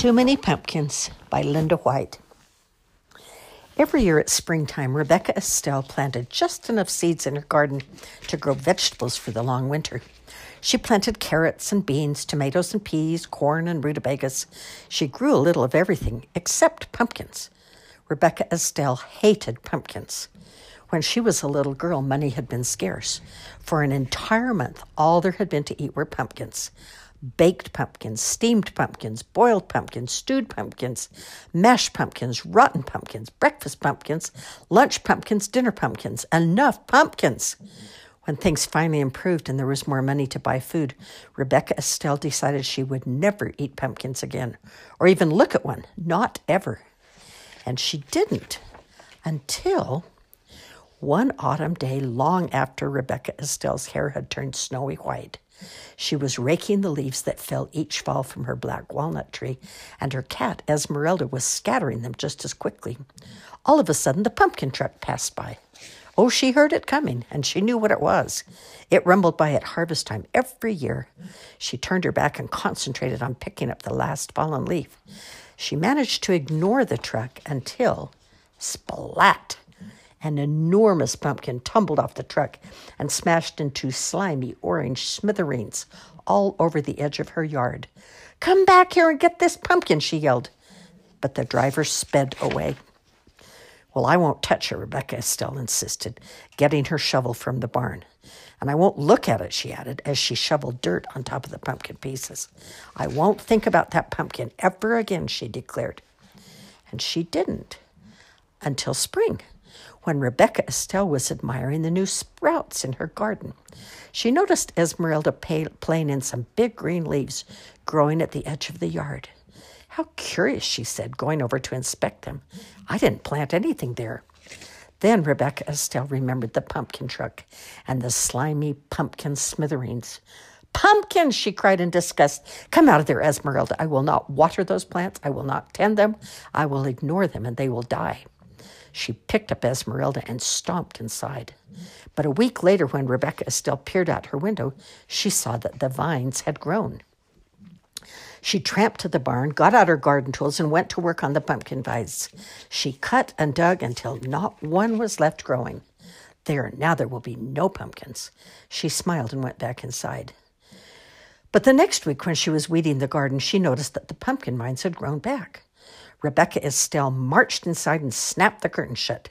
Too Many Pumpkins by Linda White. Every year at springtime, Rebecca Estelle planted just enough seeds in her garden to grow vegetables for the long winter. She planted carrots and beans, tomatoes and peas, corn and rutabagas. She grew a little of everything except pumpkins. Rebecca Estelle hated pumpkins. When she was a little girl, money had been scarce. For an entire month, all there had been to eat were pumpkins. Baked pumpkins, steamed pumpkins, boiled pumpkins, stewed pumpkins, mashed pumpkins, rotten pumpkins, breakfast pumpkins, lunch pumpkins, dinner pumpkins. Enough pumpkins! When things finally improved and there was more money to buy food, Rebecca Estelle decided she would never eat pumpkins again, or even look at one, not ever. And she didn't, until one autumn day, long after Rebecca Estelle's hair had turned snowy white. She was raking the leaves that fell each fall from her black walnut tree, and her cat, Esmeralda, was scattering them just as quickly. All of a sudden, the pumpkin truck passed by. Oh, she heard it coming, and she knew what it was. It rumbled by at harvest time every year. She turned her back and concentrated on picking up the last fallen leaf. She managed to ignore the truck until, splat! An enormous pumpkin tumbled off the truck and smashed into slimy orange smithereens all over the edge of her yard. "Come back here and get this pumpkin," she yelled. But the driver sped away. "Well, I won't touch her," Rebecca Estelle insisted, getting her shovel from the barn. "And I won't look at it," she added, as she shoveled dirt on top of the pumpkin pieces. "I won't think about that pumpkin ever again," she declared. And she didn't, until spring, when Rebecca Estelle was admiring the new sprouts in her garden. She noticed Esmeralda playing in some big green leaves growing at the edge of the yard. "How curious," she said, going over to inspect them. "I didn't plant anything there." Then Rebecca Estelle remembered the pumpkin truck and the slimy pumpkin smithereens. "Pumpkins!" she cried in disgust. "Come out of there, Esmeralda. I will not water those plants. I will not tend them. I will ignore them, and they will die." She picked up Esmeralda and stomped inside. But a week later, when Rebecca Estelle peered out her window, she saw that the vines had grown. She tramped to the barn, got out her garden tools, and went to work on the pumpkin vines. She cut and dug until not one was left growing. "There, now there will be no pumpkins." She smiled and went back inside. But the next week, when she was weeding the garden, she noticed that the pumpkin vines had grown back. Rebecca Estelle marched inside and snapped the curtain shut.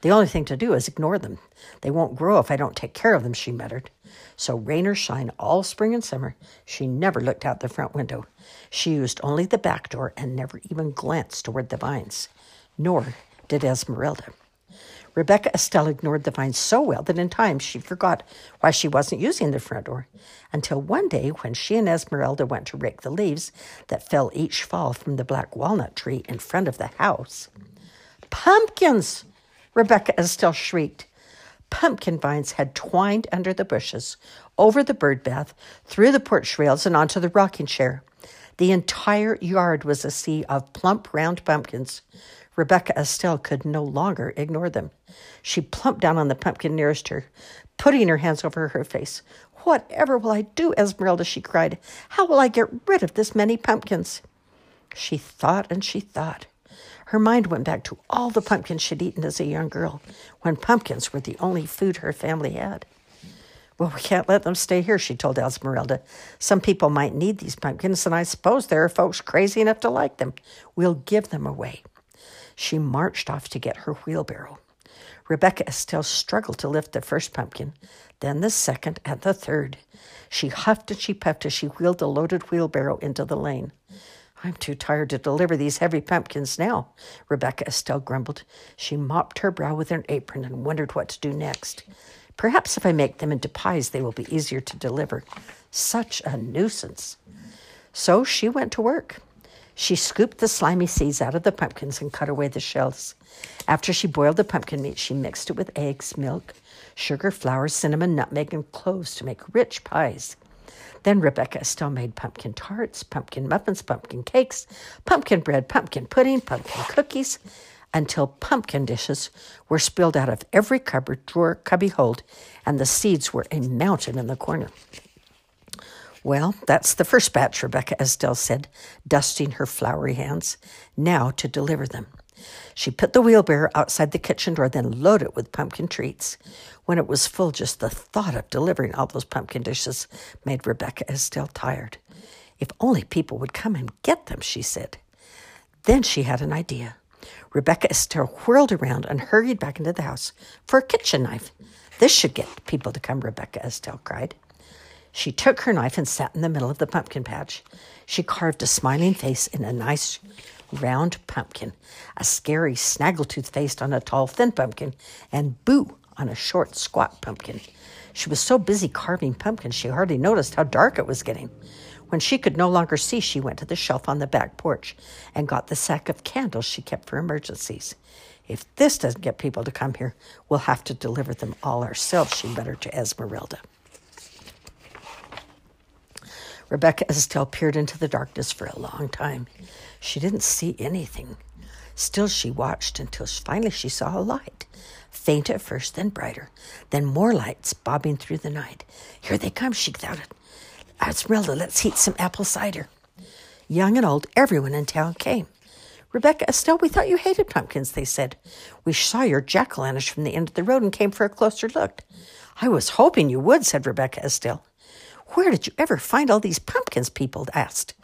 "The only thing to do is ignore them. They won't grow if I don't take care of them," she muttered. So rain or shine, all spring and summer, she never looked out the front window. She used only the back door and never even glanced toward the vines. Nor did Esmeralda. Rebecca Estelle ignored the vines so well that in time she forgot why she wasn't using the front door, until one day when she and Esmeralda went to rake the leaves that fell each fall from the black walnut tree in front of the house. "Pumpkins!" Rebecca Estelle shrieked. Pumpkin vines had twined under the bushes, over the birdbath, through the porch rails, and onto the rocking chair. The entire yard was a sea of plump, round pumpkins. Rebecca Estelle could no longer ignore them. She plumped down on the pumpkin nearest her, putting her hands over her face. "Whatever will I do, Esmeralda?" she cried. "How will I get rid of this many pumpkins?" She thought and she thought. Her mind went back to all the pumpkins she'd eaten as a young girl, when pumpkins were the only food her family had. "Well, we can't let them stay here," she told Esmeralda. "Some people might need these pumpkins, and I suppose there are folks crazy enough to like them. We'll give them away." She marched off to get her wheelbarrow. Rebecca Estelle struggled to lift the first pumpkin, then the second and the third. She huffed and she puffed as she wheeled the loaded wheelbarrow into the lane. "I'm too tired to deliver these heavy pumpkins now," Rebecca Estelle grumbled. She mopped her brow with her apron and wondered what to do next. "Perhaps if I make them into pies, they will be easier to deliver. Such a nuisance." So she went to work. She scooped the slimy seeds out of the pumpkins and cut away the shells. After she boiled the pumpkin meat, she mixed it with eggs, milk, sugar, flour, cinnamon, nutmeg, and cloves to make rich pies. Then Rebecca Estelle made pumpkin tarts, pumpkin muffins, pumpkin cakes, pumpkin bread, pumpkin pudding, pumpkin cookies, until pumpkin dishes were spilled out of every cupboard, drawer, cubby hold, and the seeds were a mountain in the corner. Well, that's the first batch, Rebecca Esdell said, dusting her floury hands. Now to deliver them. She put the wheelbarrow outside the kitchen door, then loaded it with pumpkin treats. When it was full, just the thought of delivering all those pumpkin dishes made Rebecca Esdell tired. If only people would come and get them, she said. Then she had an idea. Rebecca Esdell whirled around and hurried back into the house for a kitchen knife. This should get people to come, Rebecca Esdell cried. She took her knife and sat in the middle of the pumpkin patch. She carved a smiling face in a nice round pumpkin, a scary snaggletooth face on a tall, thin pumpkin, and Boo on a short, squat pumpkin. She was so busy carving pumpkins, she hardly noticed how dark it was getting. When she could no longer see, she went to the shelf on the back porch and got the sack of candles she kept for emergencies. If this doesn't get people to come here, we'll have to deliver them all ourselves, she muttered to Esmeralda. Rebecca Esdell peered into the darkness for a long time. She didn't see anything. Still, she watched until finally she saw a light. Faint at first, then brighter, then more lights bobbing through the night. Here they come, she shouted. Esmeralda, let's heat some apple cider. Young and old, everyone in town came. Rebecca Esdell, we thought you hated pumpkins, they said. We saw your jack-o'-lanterns from the end of the road and came for a closer look. I was hoping you would, said Rebecca Esdell. Where did you ever find all these pumpkins, people asked.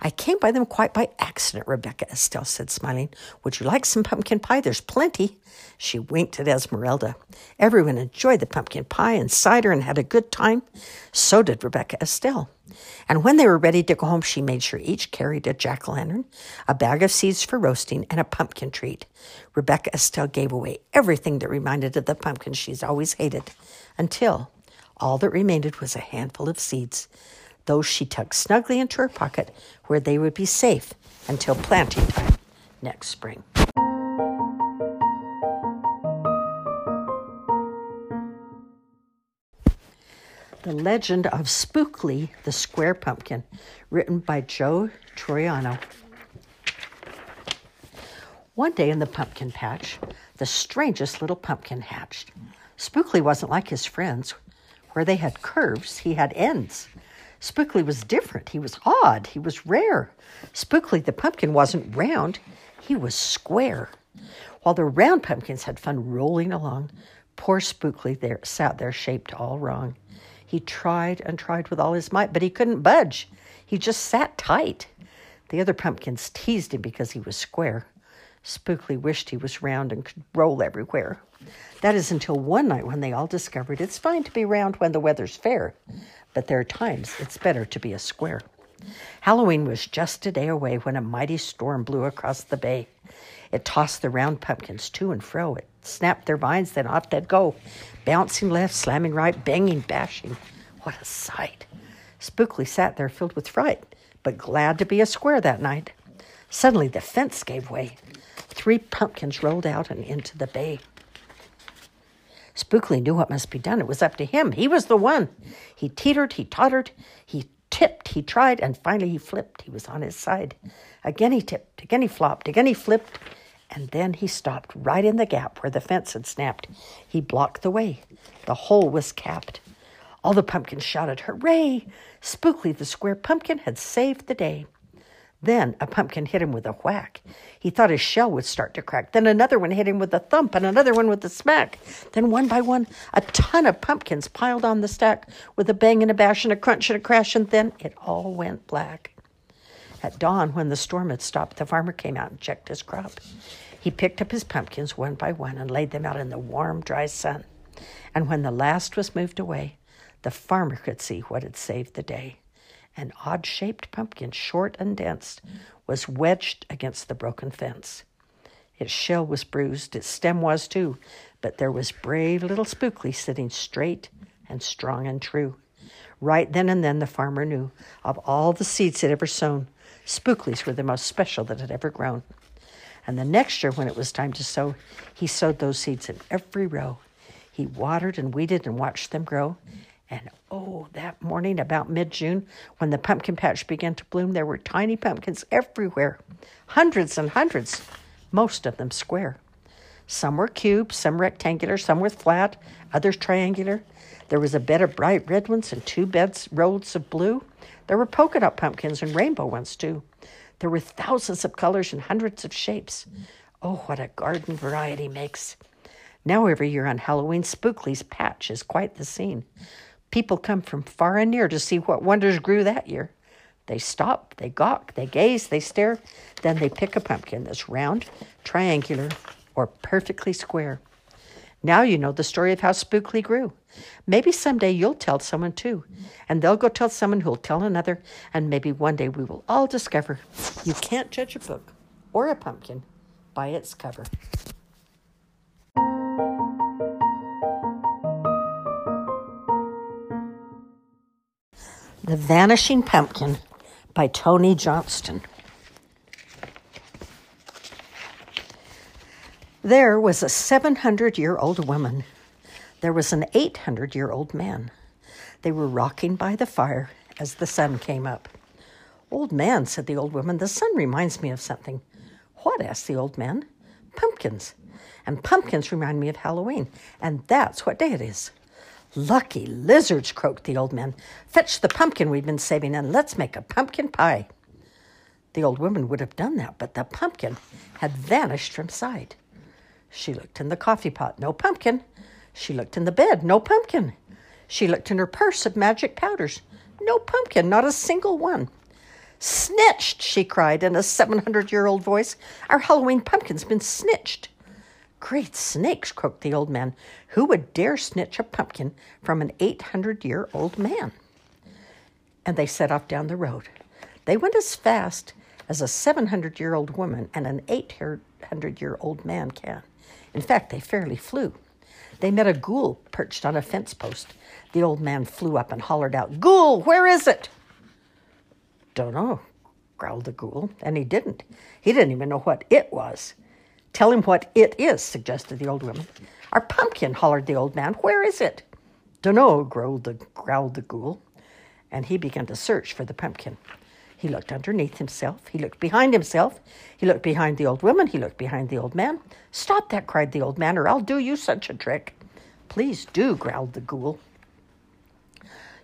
I came by them quite by accident, Rebecca Esdell said, smiling. Would you like some pumpkin pie? There's plenty. She winked at Esmeralda. Everyone enjoyed the pumpkin pie and cider and had a good time. So did Rebecca Esdell. And when they were ready to go home, she made sure each carried a jack-o'-lantern, a bag of seeds for roasting, and a pumpkin treat. Rebecca Esdell gave away everything that reminded of the pumpkin she's always hated, until all that remained was a handful of seeds. Those she tucked snugly into her pocket, where they would be safe until planting time next spring. The Legend of Spookly the Square Pumpkin, written by Joe Troiano. One day in the pumpkin patch, the strangest little pumpkin hatched. Spookly wasn't like his friends. Where they had curves, he had ends. Spookly was different. He was odd. He was rare. Spookly the pumpkin wasn't round. He was square. While the round pumpkins had fun rolling along, poor Spookly sat there shaped all wrong. He tried and tried with all his might, but he couldn't budge. He just sat tight. The other pumpkins teased him because he was square. Spookly wished he was round and could roll everywhere. That is until one night when they all discovered it's fine to be round when the weather's fair, but there are times it's better to be a square. Halloween was just a day away when a mighty storm blew across the bay. It tossed the round pumpkins to and fro. It snapped their vines, then off they'd go, bouncing left, slamming right, banging, bashing. What a sight. Spookly sat there filled with fright, but glad to be a square that night. Suddenly the fence gave way. 3 pumpkins rolled out and into the bay. Spookly knew what must be done. It was up to him. He was the one. He teetered, he tottered, he tipped, he tried, and finally he flipped. He was on his side. Again he tipped, again he flopped, again he flipped, and then he stopped right in the gap where the fence had snapped. He blocked the way. The hole was capped. All the pumpkins shouted, hooray! Spookly the square pumpkin had saved the day. Then a pumpkin hit him with a whack. He thought his shell would start to crack. Then another one hit him with a thump and another one with a smack. Then one by one, a ton of pumpkins piled on the stack with a bang and a bash and a crunch and a crash, and then it all went black. At dawn, when the storm had stopped, the farmer came out and checked his crop. He picked up his pumpkins one by one and laid them out in the warm, dry sun. And when the last was moved away, the farmer could see what had saved the day. An odd-shaped pumpkin, short and dense, was wedged against the broken fence. Its shell was bruised, its stem was too, but there was brave little Spookly sitting straight and strong and true. Right then and then the farmer knew of all the seeds he'd ever sown, Spookly's were the most special that had ever grown. And the next year when it was time to sow, he sowed those seeds in every row. He watered and weeded and watched them grow. And oh, that morning about mid-June, when the pumpkin patch began to bloom, there were tiny pumpkins everywhere, hundreds and hundreds, most of them square. Some were cubed, some rectangular, some were flat, others triangular. There was a bed of bright red ones and two beds, rows of blue. There were polka dot pumpkins and rainbow ones, too. There were thousands of colors and hundreds of shapes. Oh, what a garden variety makes. Now every year on Halloween, Spookley's Patch is quite the scene. People come from far and near to see what wonders grew that year. They stop, they gawk, they gaze, they stare. Then they pick a pumpkin that's round, triangular, or perfectly square. Now you know the story of how Spookley grew. Maybe someday you'll tell someone too, and they'll go tell someone who'll tell another, and maybe one day we will all discover you can't judge a book or a pumpkin by its cover. The Vanishing Pumpkin by Tony Johnston. There was a 700-year-old woman. There was an 800-year-old man. They were rocking by the fire as the sun came up. "Old man," said the old woman, "the sun reminds me of something." "What?" asked the old man. "Pumpkins. And pumpkins remind me of Halloween, and that's what day it is." "Lucky lizards," croaked the old man. "Fetch the pumpkin we've been saving and let's make a pumpkin pie." The old woman would have done that, but the pumpkin had vanished from sight. She looked in the coffee pot, no pumpkin. She looked in the bed, no pumpkin. She looked in her purse of magic powders, no pumpkin, not a single one. "Snitched," she cried in a 700-year-old voice. "Our Halloween pumpkin's been snitched." "Great snakes," croaked the old man. "Who would dare snitch a pumpkin from an 800-year-old man?" And they set off down the road. They went as fast as a 700-year-old woman and an 800-year-old man can. In fact, they fairly flew. They met a ghoul perched on a fence post. The old man flew up and hollered out, "Ghoul, where is it?" "Dunno," growled the ghoul, and he didn't. He didn't even know what it was. "Tell him what it is," suggested the old woman. "Our pumpkin," hollered the old man. "Where is it?" "Dunno," growled the ghoul, and he began to search for the pumpkin. He looked underneath himself. He looked behind himself. He looked behind the old woman. He looked behind the old man. "Stop that," cried the old man, "or I'll do you such a trick." "Please do," growled the ghoul.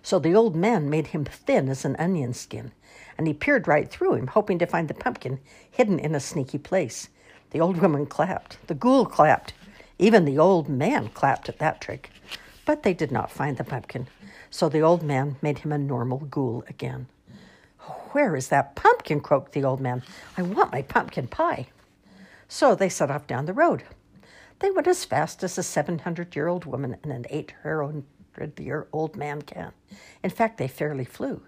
So the old man made him thin as an onion skin, and he peered right through him, hoping to find the pumpkin hidden in a sneaky place. The old woman clapped. The ghoul clapped. Even the old man clapped at that trick. But they did not find the pumpkin, so the old man made him a normal ghoul again. "Where is that pumpkin?" croaked the old man. "I want my pumpkin pie." So they set off down the road. They went as fast as a 700-year-old woman and an 800-year-old man can. In fact, they fairly flew.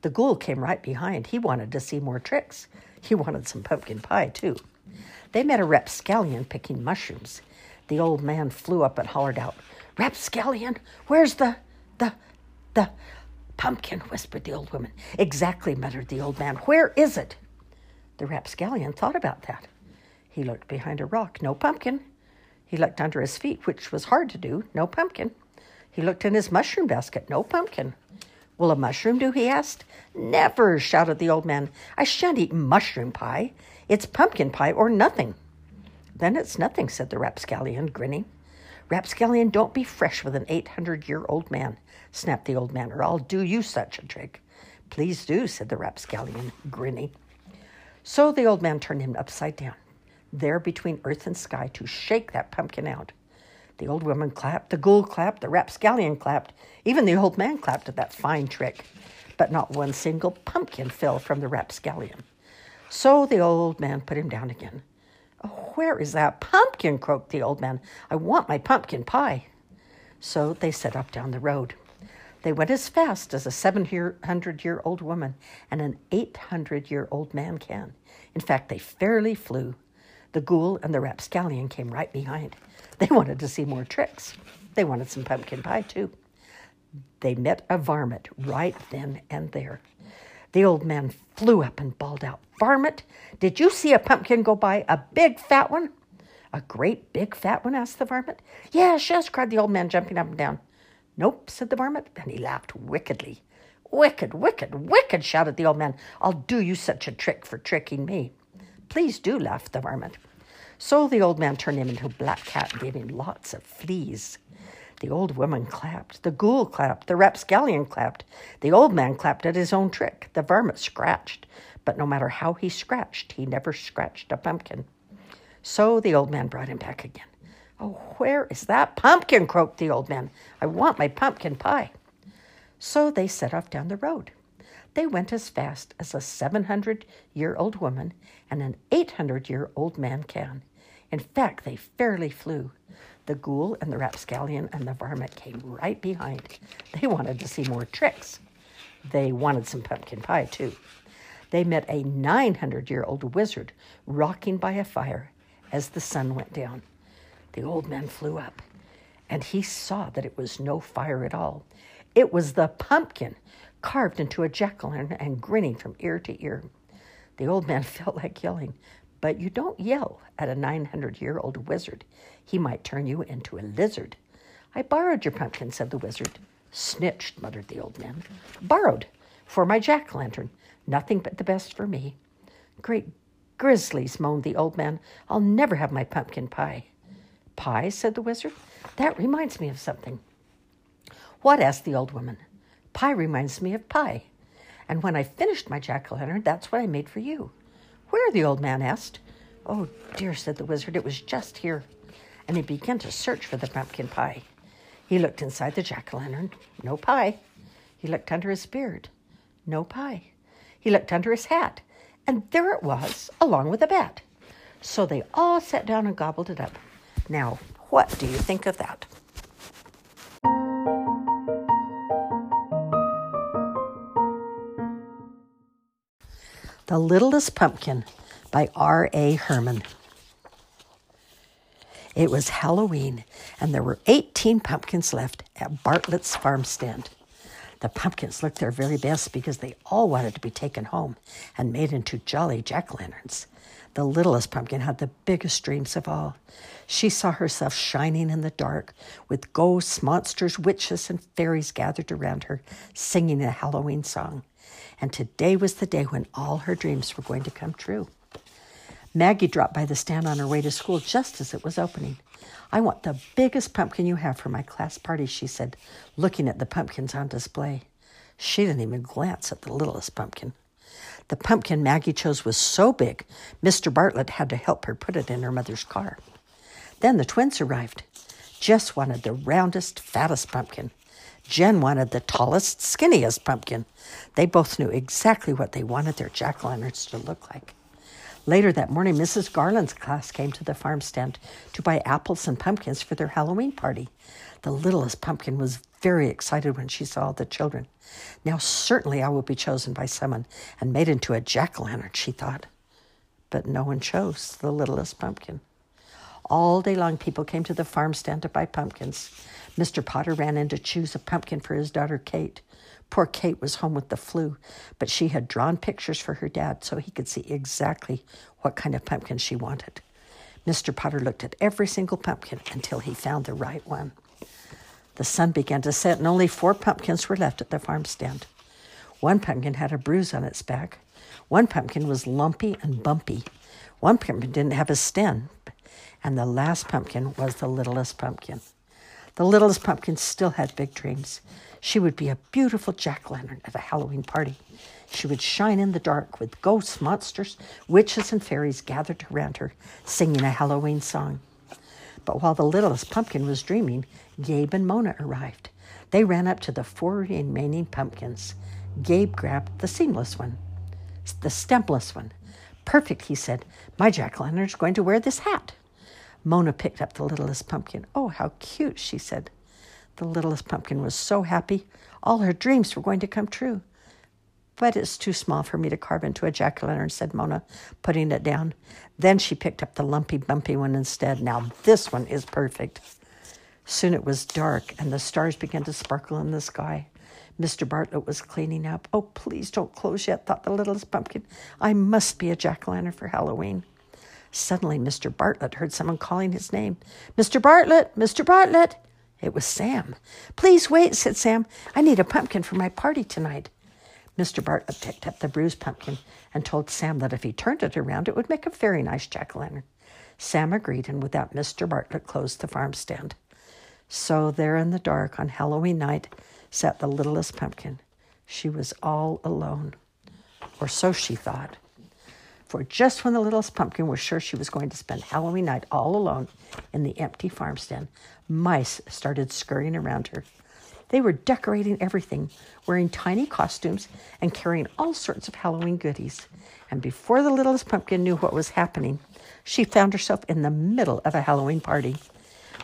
The ghoul came right behind. He wanted to see more tricks. He wanted some pumpkin pie, too. They met a rapscallion picking mushrooms. The old man flew up and hollered out, "Rapscallion, where's the... pumpkin?" whispered the old woman. "Exactly," muttered the old man. "Where is it?" The rapscallion thought about that. He looked behind a rock. No pumpkin. He looked under his feet, which was hard to do. No pumpkin. He looked in his mushroom basket. No pumpkin. "Will a mushroom do?" he asked. "Never," shouted the old man. "I shan't eat mushroom pie. It's pumpkin pie or nothing." "Then it's nothing," said the rapscallion, grinning. "Rapscallion, don't be fresh with an 800-year-old man," snapped the old man, "or I'll do you such a trick." "Please do," said the rapscallion, grinning. So the old man turned him upside down, there between earth and sky, to shake that pumpkin out. The old woman clapped, the ghoul clapped, the rapscallion clapped, even the old man clapped at that fine trick. But not one single pumpkin fell from the rapscallion. So the old man put him down again. "Where is that pumpkin?" croaked the old man. "I want my pumpkin pie." So they set off down the road. They went as fast as a 700-year-old woman and an 800-year-old man can. In fact, they fairly flew. The ghoul and the rapscallion came right behind. They wanted to see more tricks. They wanted some pumpkin pie, too. They met a varmint right then and there. The old man flew up and bawled out, "Varmint, did you see a pumpkin go by, a big fat one?" "A great big fat one?" asked the varmint. Yes, cried the old man, jumping up and down. "Nope," said the varmint, and he laughed wickedly. Wicked, shouted the old man. "I'll do you such a trick for tricking me." "Please do," laughed the varmint. So the old man turned him into a black cat and gave him lots of fleas. The old woman clapped, the ghoul clapped, the rapscallion clapped, the old man clapped at his own trick, the varmint scratched, but no matter how he scratched, he never scratched a pumpkin. So the old man brought him back again. "Oh, where is that pumpkin?" croaked the old man. "I want my pumpkin pie." So they set off down the road. They went as fast as a 700-year-old woman and an 800-year-old man can. In fact, they fairly flew. The ghoul and the rapscallion and the varmint came right behind. They wanted to see more tricks. They wanted some pumpkin pie, too. They met a 900-year-old wizard rocking by a fire as the sun went down. The old man flew up, and he saw that it was no fire at all. It was the pumpkin, carved into a jack-o'-lantern and grinning from ear to ear. The old man felt like yelling, but you don't yell at a 900-year-old wizard. He might turn you into a lizard. "I borrowed your pumpkin," said the wizard. "Snitched," muttered the old man. "Borrowed for my jack-o'-lantern. Nothing but the best for me." "Great grizzlies," moaned the old man. "I'll never have my pumpkin pie." "Pie?" said the wizard. "That reminds me of something." "What?" asked the old woman. "Pie reminds me of pie. And when I finished my jack-o'-lantern, that's what I made for you." "Where?" the old man asked. "Oh, dear," said the wizard. "It was just here." And he began to search for the pumpkin pie. He looked inside the jack-o'-lantern. No pie. He looked under his beard. No pie. He looked under his hat. And there it was, along with a bat. So they all sat down and gobbled it up. Now, what do you think of that? The Littlest Pumpkin by R.A. Herman. It was Halloween, and there were 18 pumpkins left at Bartlett's Farm Stand. The pumpkins looked their very best because they all wanted to be taken home and made into jolly jack-o'-lanterns. The littlest pumpkin had the biggest dreams of all. She saw herself shining in the dark, with ghosts, monsters, witches, and fairies gathered around her, singing a Halloween song. And today was the day when all her dreams were going to come true. Maggie dropped by the stand on her way to school just as it was opening. "I want the biggest pumpkin you have for my class party," she said, looking at the pumpkins on display. She didn't even glance at the littlest pumpkin. The pumpkin Maggie chose was so big, Mr. Bartlett had to help her put it in her mother's car. Then the twins arrived. Jess wanted the roundest, fattest pumpkin. Jen wanted the tallest, skinniest pumpkin. They both knew exactly what they wanted their jack-o'-lanterns to look like. Later that morning, Mrs. Garland's class came to the farm stand to buy apples and pumpkins for their Halloween party. The littlest pumpkin was very excited when she saw the children. "Now certainly I will be chosen by someone and made into a jack-o'-lantern," she thought. But no one chose the littlest pumpkin. All day long, people came to the farm stand to buy pumpkins. Mr. Potter ran in to choose a pumpkin for his daughter, Kate. Poor Kate was home with the flu, but she had drawn pictures for her dad so he could see exactly what kind of pumpkin she wanted. Mr. Potter looked at every single pumpkin until he found the right one. The sun began to set, and only 4 pumpkins were left at the farm stand. One pumpkin had a bruise on its back. One pumpkin was lumpy and bumpy. One pumpkin didn't have a stem. And the last pumpkin was the littlest pumpkin. The littlest pumpkin still had big dreams. She would be a beautiful jack-o'-lantern at a Halloween party. She would shine in the dark with ghosts, monsters, witches, and fairies gathered around her, singing a Halloween song. But while the littlest pumpkin was dreaming, Gabe and Mona arrived. They ran up to the 4 remaining pumpkins. Gabe grabbed the seamless one, the stemless one. "Perfect," he said. "My jack-o'-lantern's going to wear this hat." Mona picked up the littlest pumpkin. "Oh, how cute," she said. The littlest pumpkin was so happy. All her dreams were going to come true. "But it's too small for me to carve into a jack-o'-lantern," said Mona, putting it down. Then she picked up the lumpy, bumpy one instead. "Now this one is perfect." Soon it was dark, and the stars began to sparkle in the sky. Mr. Bartlett was cleaning up. "Oh, please don't close yet," thought the littlest pumpkin. "I must be a jack-o'-lantern for Halloween." Suddenly, Mr. Bartlett heard someone calling his name. "Mr. Bartlett! Mr. Bartlett!" It was Sam. "Please wait," said Sam. "I need a pumpkin for my party tonight." Mr. Bartlett picked up the bruised pumpkin and told Sam that if he turned it around, it would make a very nice jack-o'-lantern. Sam agreed, and without Mr. Bartlett closed the farm stand. So there in the dark on Halloween night sat the littlest pumpkin. She was all alone, or so she thought. For just when the littlest pumpkin was sure she was going to spend Halloween night all alone in the empty farm stand, mice started scurrying around her. They were decorating everything, wearing tiny costumes and carrying all sorts of Halloween goodies. And before the littlest pumpkin knew what was happening, she found herself in the middle of a Halloween party.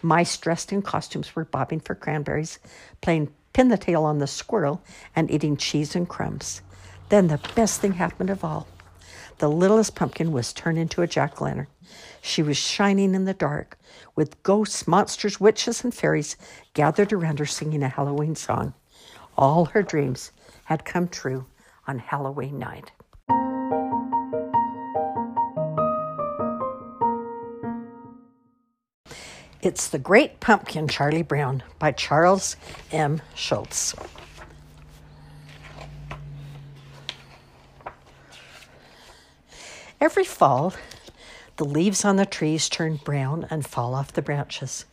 Mice dressed in costumes were bobbing for cranberries, playing pin the tail on the squirrel, and eating cheese and crumbs. Then the best thing happened of all. The littlest pumpkin was turned into a jack-o'-lantern. She was shining in the dark, with ghosts, monsters, witches, and fairies gathered around her singing a Halloween song. All her dreams had come true on Halloween night. It's The Great Pumpkin, Charlie Brown, by Charles M. Schulz. Every fall, the leaves on the trees turn brown and fall off the branches.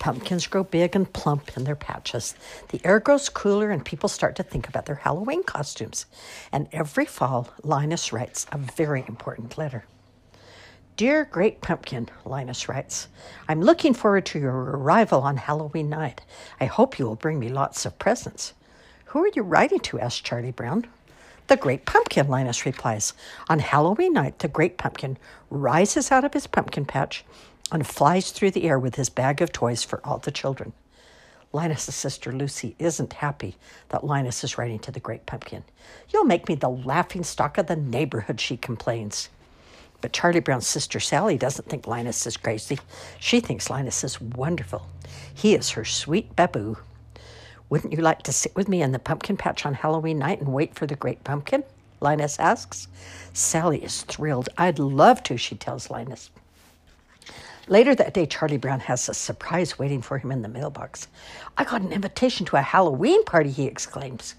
Pumpkins grow big and plump in their patches. The air grows cooler and people start to think about their Halloween costumes. And every fall, Linus writes a very important letter. Dear Great Pumpkin, Linus writes, I'm looking forward to your arrival on Halloween night. I hope you will bring me lots of presents. Who are you writing to? Asked Charlie Brown. The Great Pumpkin, Linus replies. On Halloween night, the Great Pumpkin rises out of his pumpkin patch and flies through the air with his bag of toys for all the children. Linus's sister Lucy isn't happy that Linus is writing to the Great Pumpkin. You'll make me the laughingstock of the neighborhood, she complains. But Charlie Brown's sister Sally doesn't think Linus is crazy. She thinks Linus is wonderful. He is her sweet baboo. Wouldn't you like to sit with me in the pumpkin patch on Halloween night and wait for the Great Pumpkin? Linus asks. Sally is thrilled. I'd love to, she tells Linus. Later that day, Charlie Brown has a surprise waiting for him in the mailbox. I got an invitation to a Halloween party, he exclaims.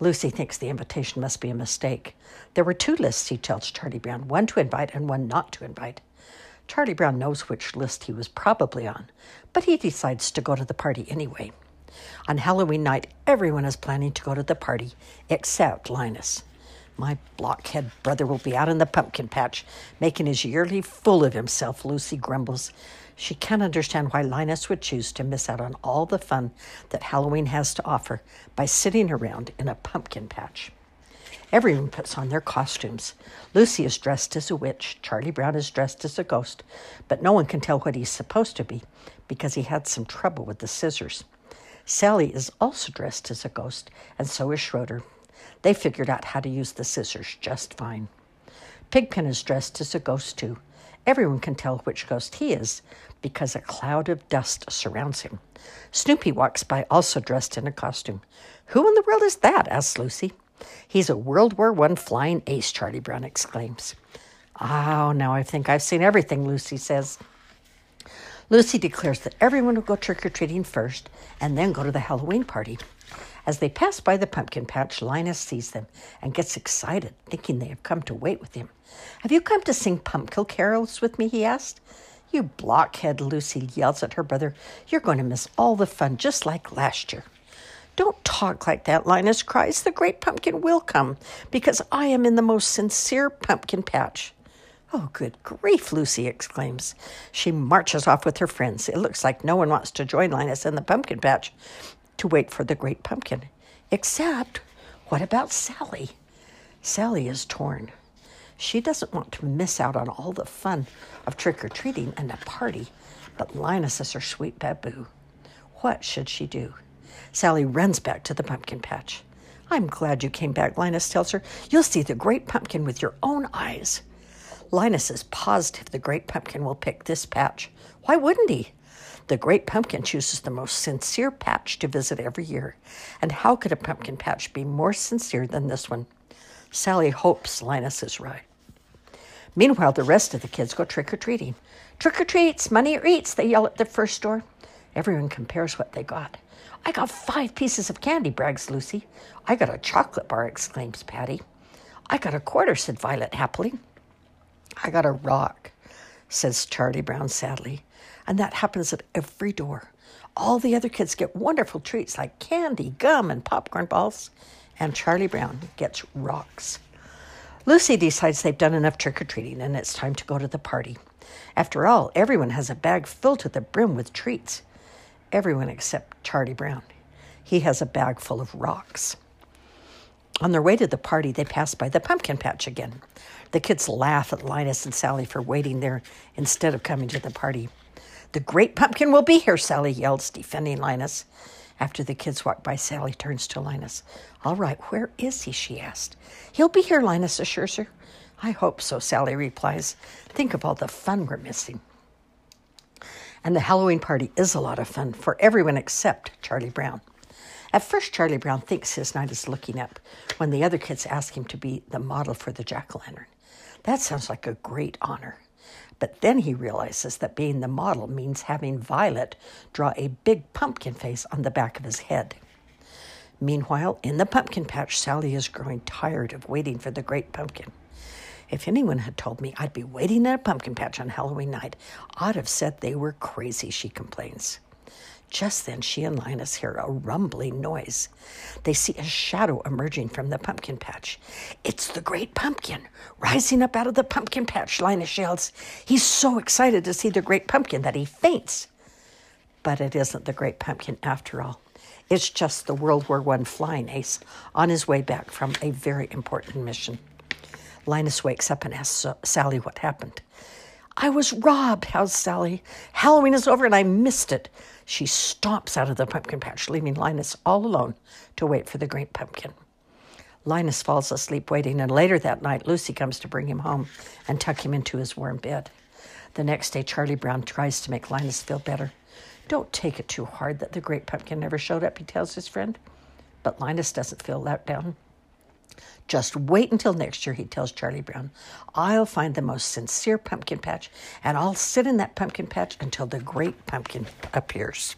Lucy thinks the invitation must be a mistake. There were two lists, he tells Charlie Brown, one to invite and one not to invite. Charlie Brown knows which list he was probably on, but he decides to go to the party anyway. On Halloween night, everyone is planning to go to the party, except Linus. My blockhead brother will be out in the pumpkin patch, making his yearly fool of himself, Lucy grumbles. She can't understand why Linus would choose to miss out on all the fun that Halloween has to offer by sitting around in a pumpkin patch. Everyone puts on their costumes. Lucy is dressed as a witch. Charlie Brown is dressed as a ghost, but no one can tell what he's supposed to be because he had some trouble with the scissors. Sally is also dressed as a ghost, and so is Schroeder. They figured out how to use the scissors just fine. Pigpen is dressed as a ghost, too. Everyone can tell which ghost he is because a cloud of dust surrounds him. Snoopy walks by, also dressed in a costume. Who in the world is that? Asks Lucy. He's a World War I flying ace, Charlie Brown exclaims. Oh, now I think I've seen everything, Lucy says. Lucy declares that everyone will go trick-or-treating first and then go to the Halloween party. As they pass by the pumpkin patch, Linus sees them and gets excited, thinking they have come to wait with him. Have you come to sing pumpkin carols with me, he asked. You blockhead, Lucy yells at her brother. You're going to miss all the fun, just like last year. Don't talk like that, Linus cries. The Great Pumpkin will come, because I am in the most sincere pumpkin patch. Oh, good grief, Lucy exclaims. She marches off with her friends. It looks like no one wants to join Linus in the pumpkin patch to wait for the Great Pumpkin. Except, what about Sally? Sally is torn. She doesn't want to miss out on all the fun of trick-or-treating and a party, but Linus is her sweet baboo. What should she do? Sally runs back to the pumpkin patch. I'm glad you came back, Linus tells her. You'll see the Great Pumpkin with your own eyes. Linus is positive the Great Pumpkin will pick this patch. Why wouldn't he? The Great Pumpkin chooses the most sincere patch to visit every year. And how could a pumpkin patch be more sincere than this one? Sally hopes Linus is right. Meanwhile, the rest of the kids go trick-or-treating. Trick or treats, money or eats, they yell at the first door. Everyone compares what they got. I got 5 pieces of candy, brags Lucy. I got a chocolate bar, exclaims Patty. I got a quarter, said Violet happily. I got a rock, says Charlie Brown sadly, and that happens at every door. All the other kids get wonderful treats like candy, gum, and popcorn balls, and Charlie Brown gets rocks. Lucy decides they've done enough trick-or-treating and it's time to go to the party. After all, everyone has a bag filled to the brim with treats. Everyone except Charlie Brown. He has a bag full of rocks. On their way to the party, they pass by the pumpkin patch again. The kids laugh at Linus and Sally for waiting there instead of coming to the party. "The great pumpkin will be here," Sally yells, defending Linus. After the kids walk by, Sally turns to Linus. "All right, where is he?" she asked. "He'll be here," Linus assures her. "I hope so," Sally replies. "Think of all the fun we're missing." And the Halloween party is a lot of fun for everyone except Charlie Brown. At first, Charlie Brown thinks his night is looking up when the other kids ask him to be the model for the jack-o'-lantern. That sounds like a great honor. But then he realizes that being the model means having Violet draw a big pumpkin face on the back of his head. Meanwhile, in the pumpkin patch, Sally is growing tired of waiting for the great pumpkin. "If anyone had told me I'd be waiting in a pumpkin patch on Halloween night, I'd have said they were crazy," she complains. Just then, she and Linus hear a rumbling noise. They see a shadow emerging from the pumpkin patch. "It's the great pumpkin, rising up out of the pumpkin patch," Linus yells. He's so excited to see the great pumpkin that he faints. But it isn't the great pumpkin after all. It's just the World War I flying ace on his way back from a very important mission. Linus wakes up and asks Sally what happened. "I was robbed," howls Sally. "Halloween is over and I missed it." She stomps out of the pumpkin patch, leaving Linus all alone to wait for the great pumpkin. Linus falls asleep waiting, and later that night, Lucy comes to bring him home and tuck him into his warm bed. The next day, Charlie Brown tries to make Linus feel better. "Don't take it too hard that the great pumpkin never showed up," he tells his friend. But Linus doesn't feel let down. "Just wait until next year," he tells Charlie Brown. "I'll find the most sincere pumpkin patch, and I'll sit in that pumpkin patch until the great pumpkin appears."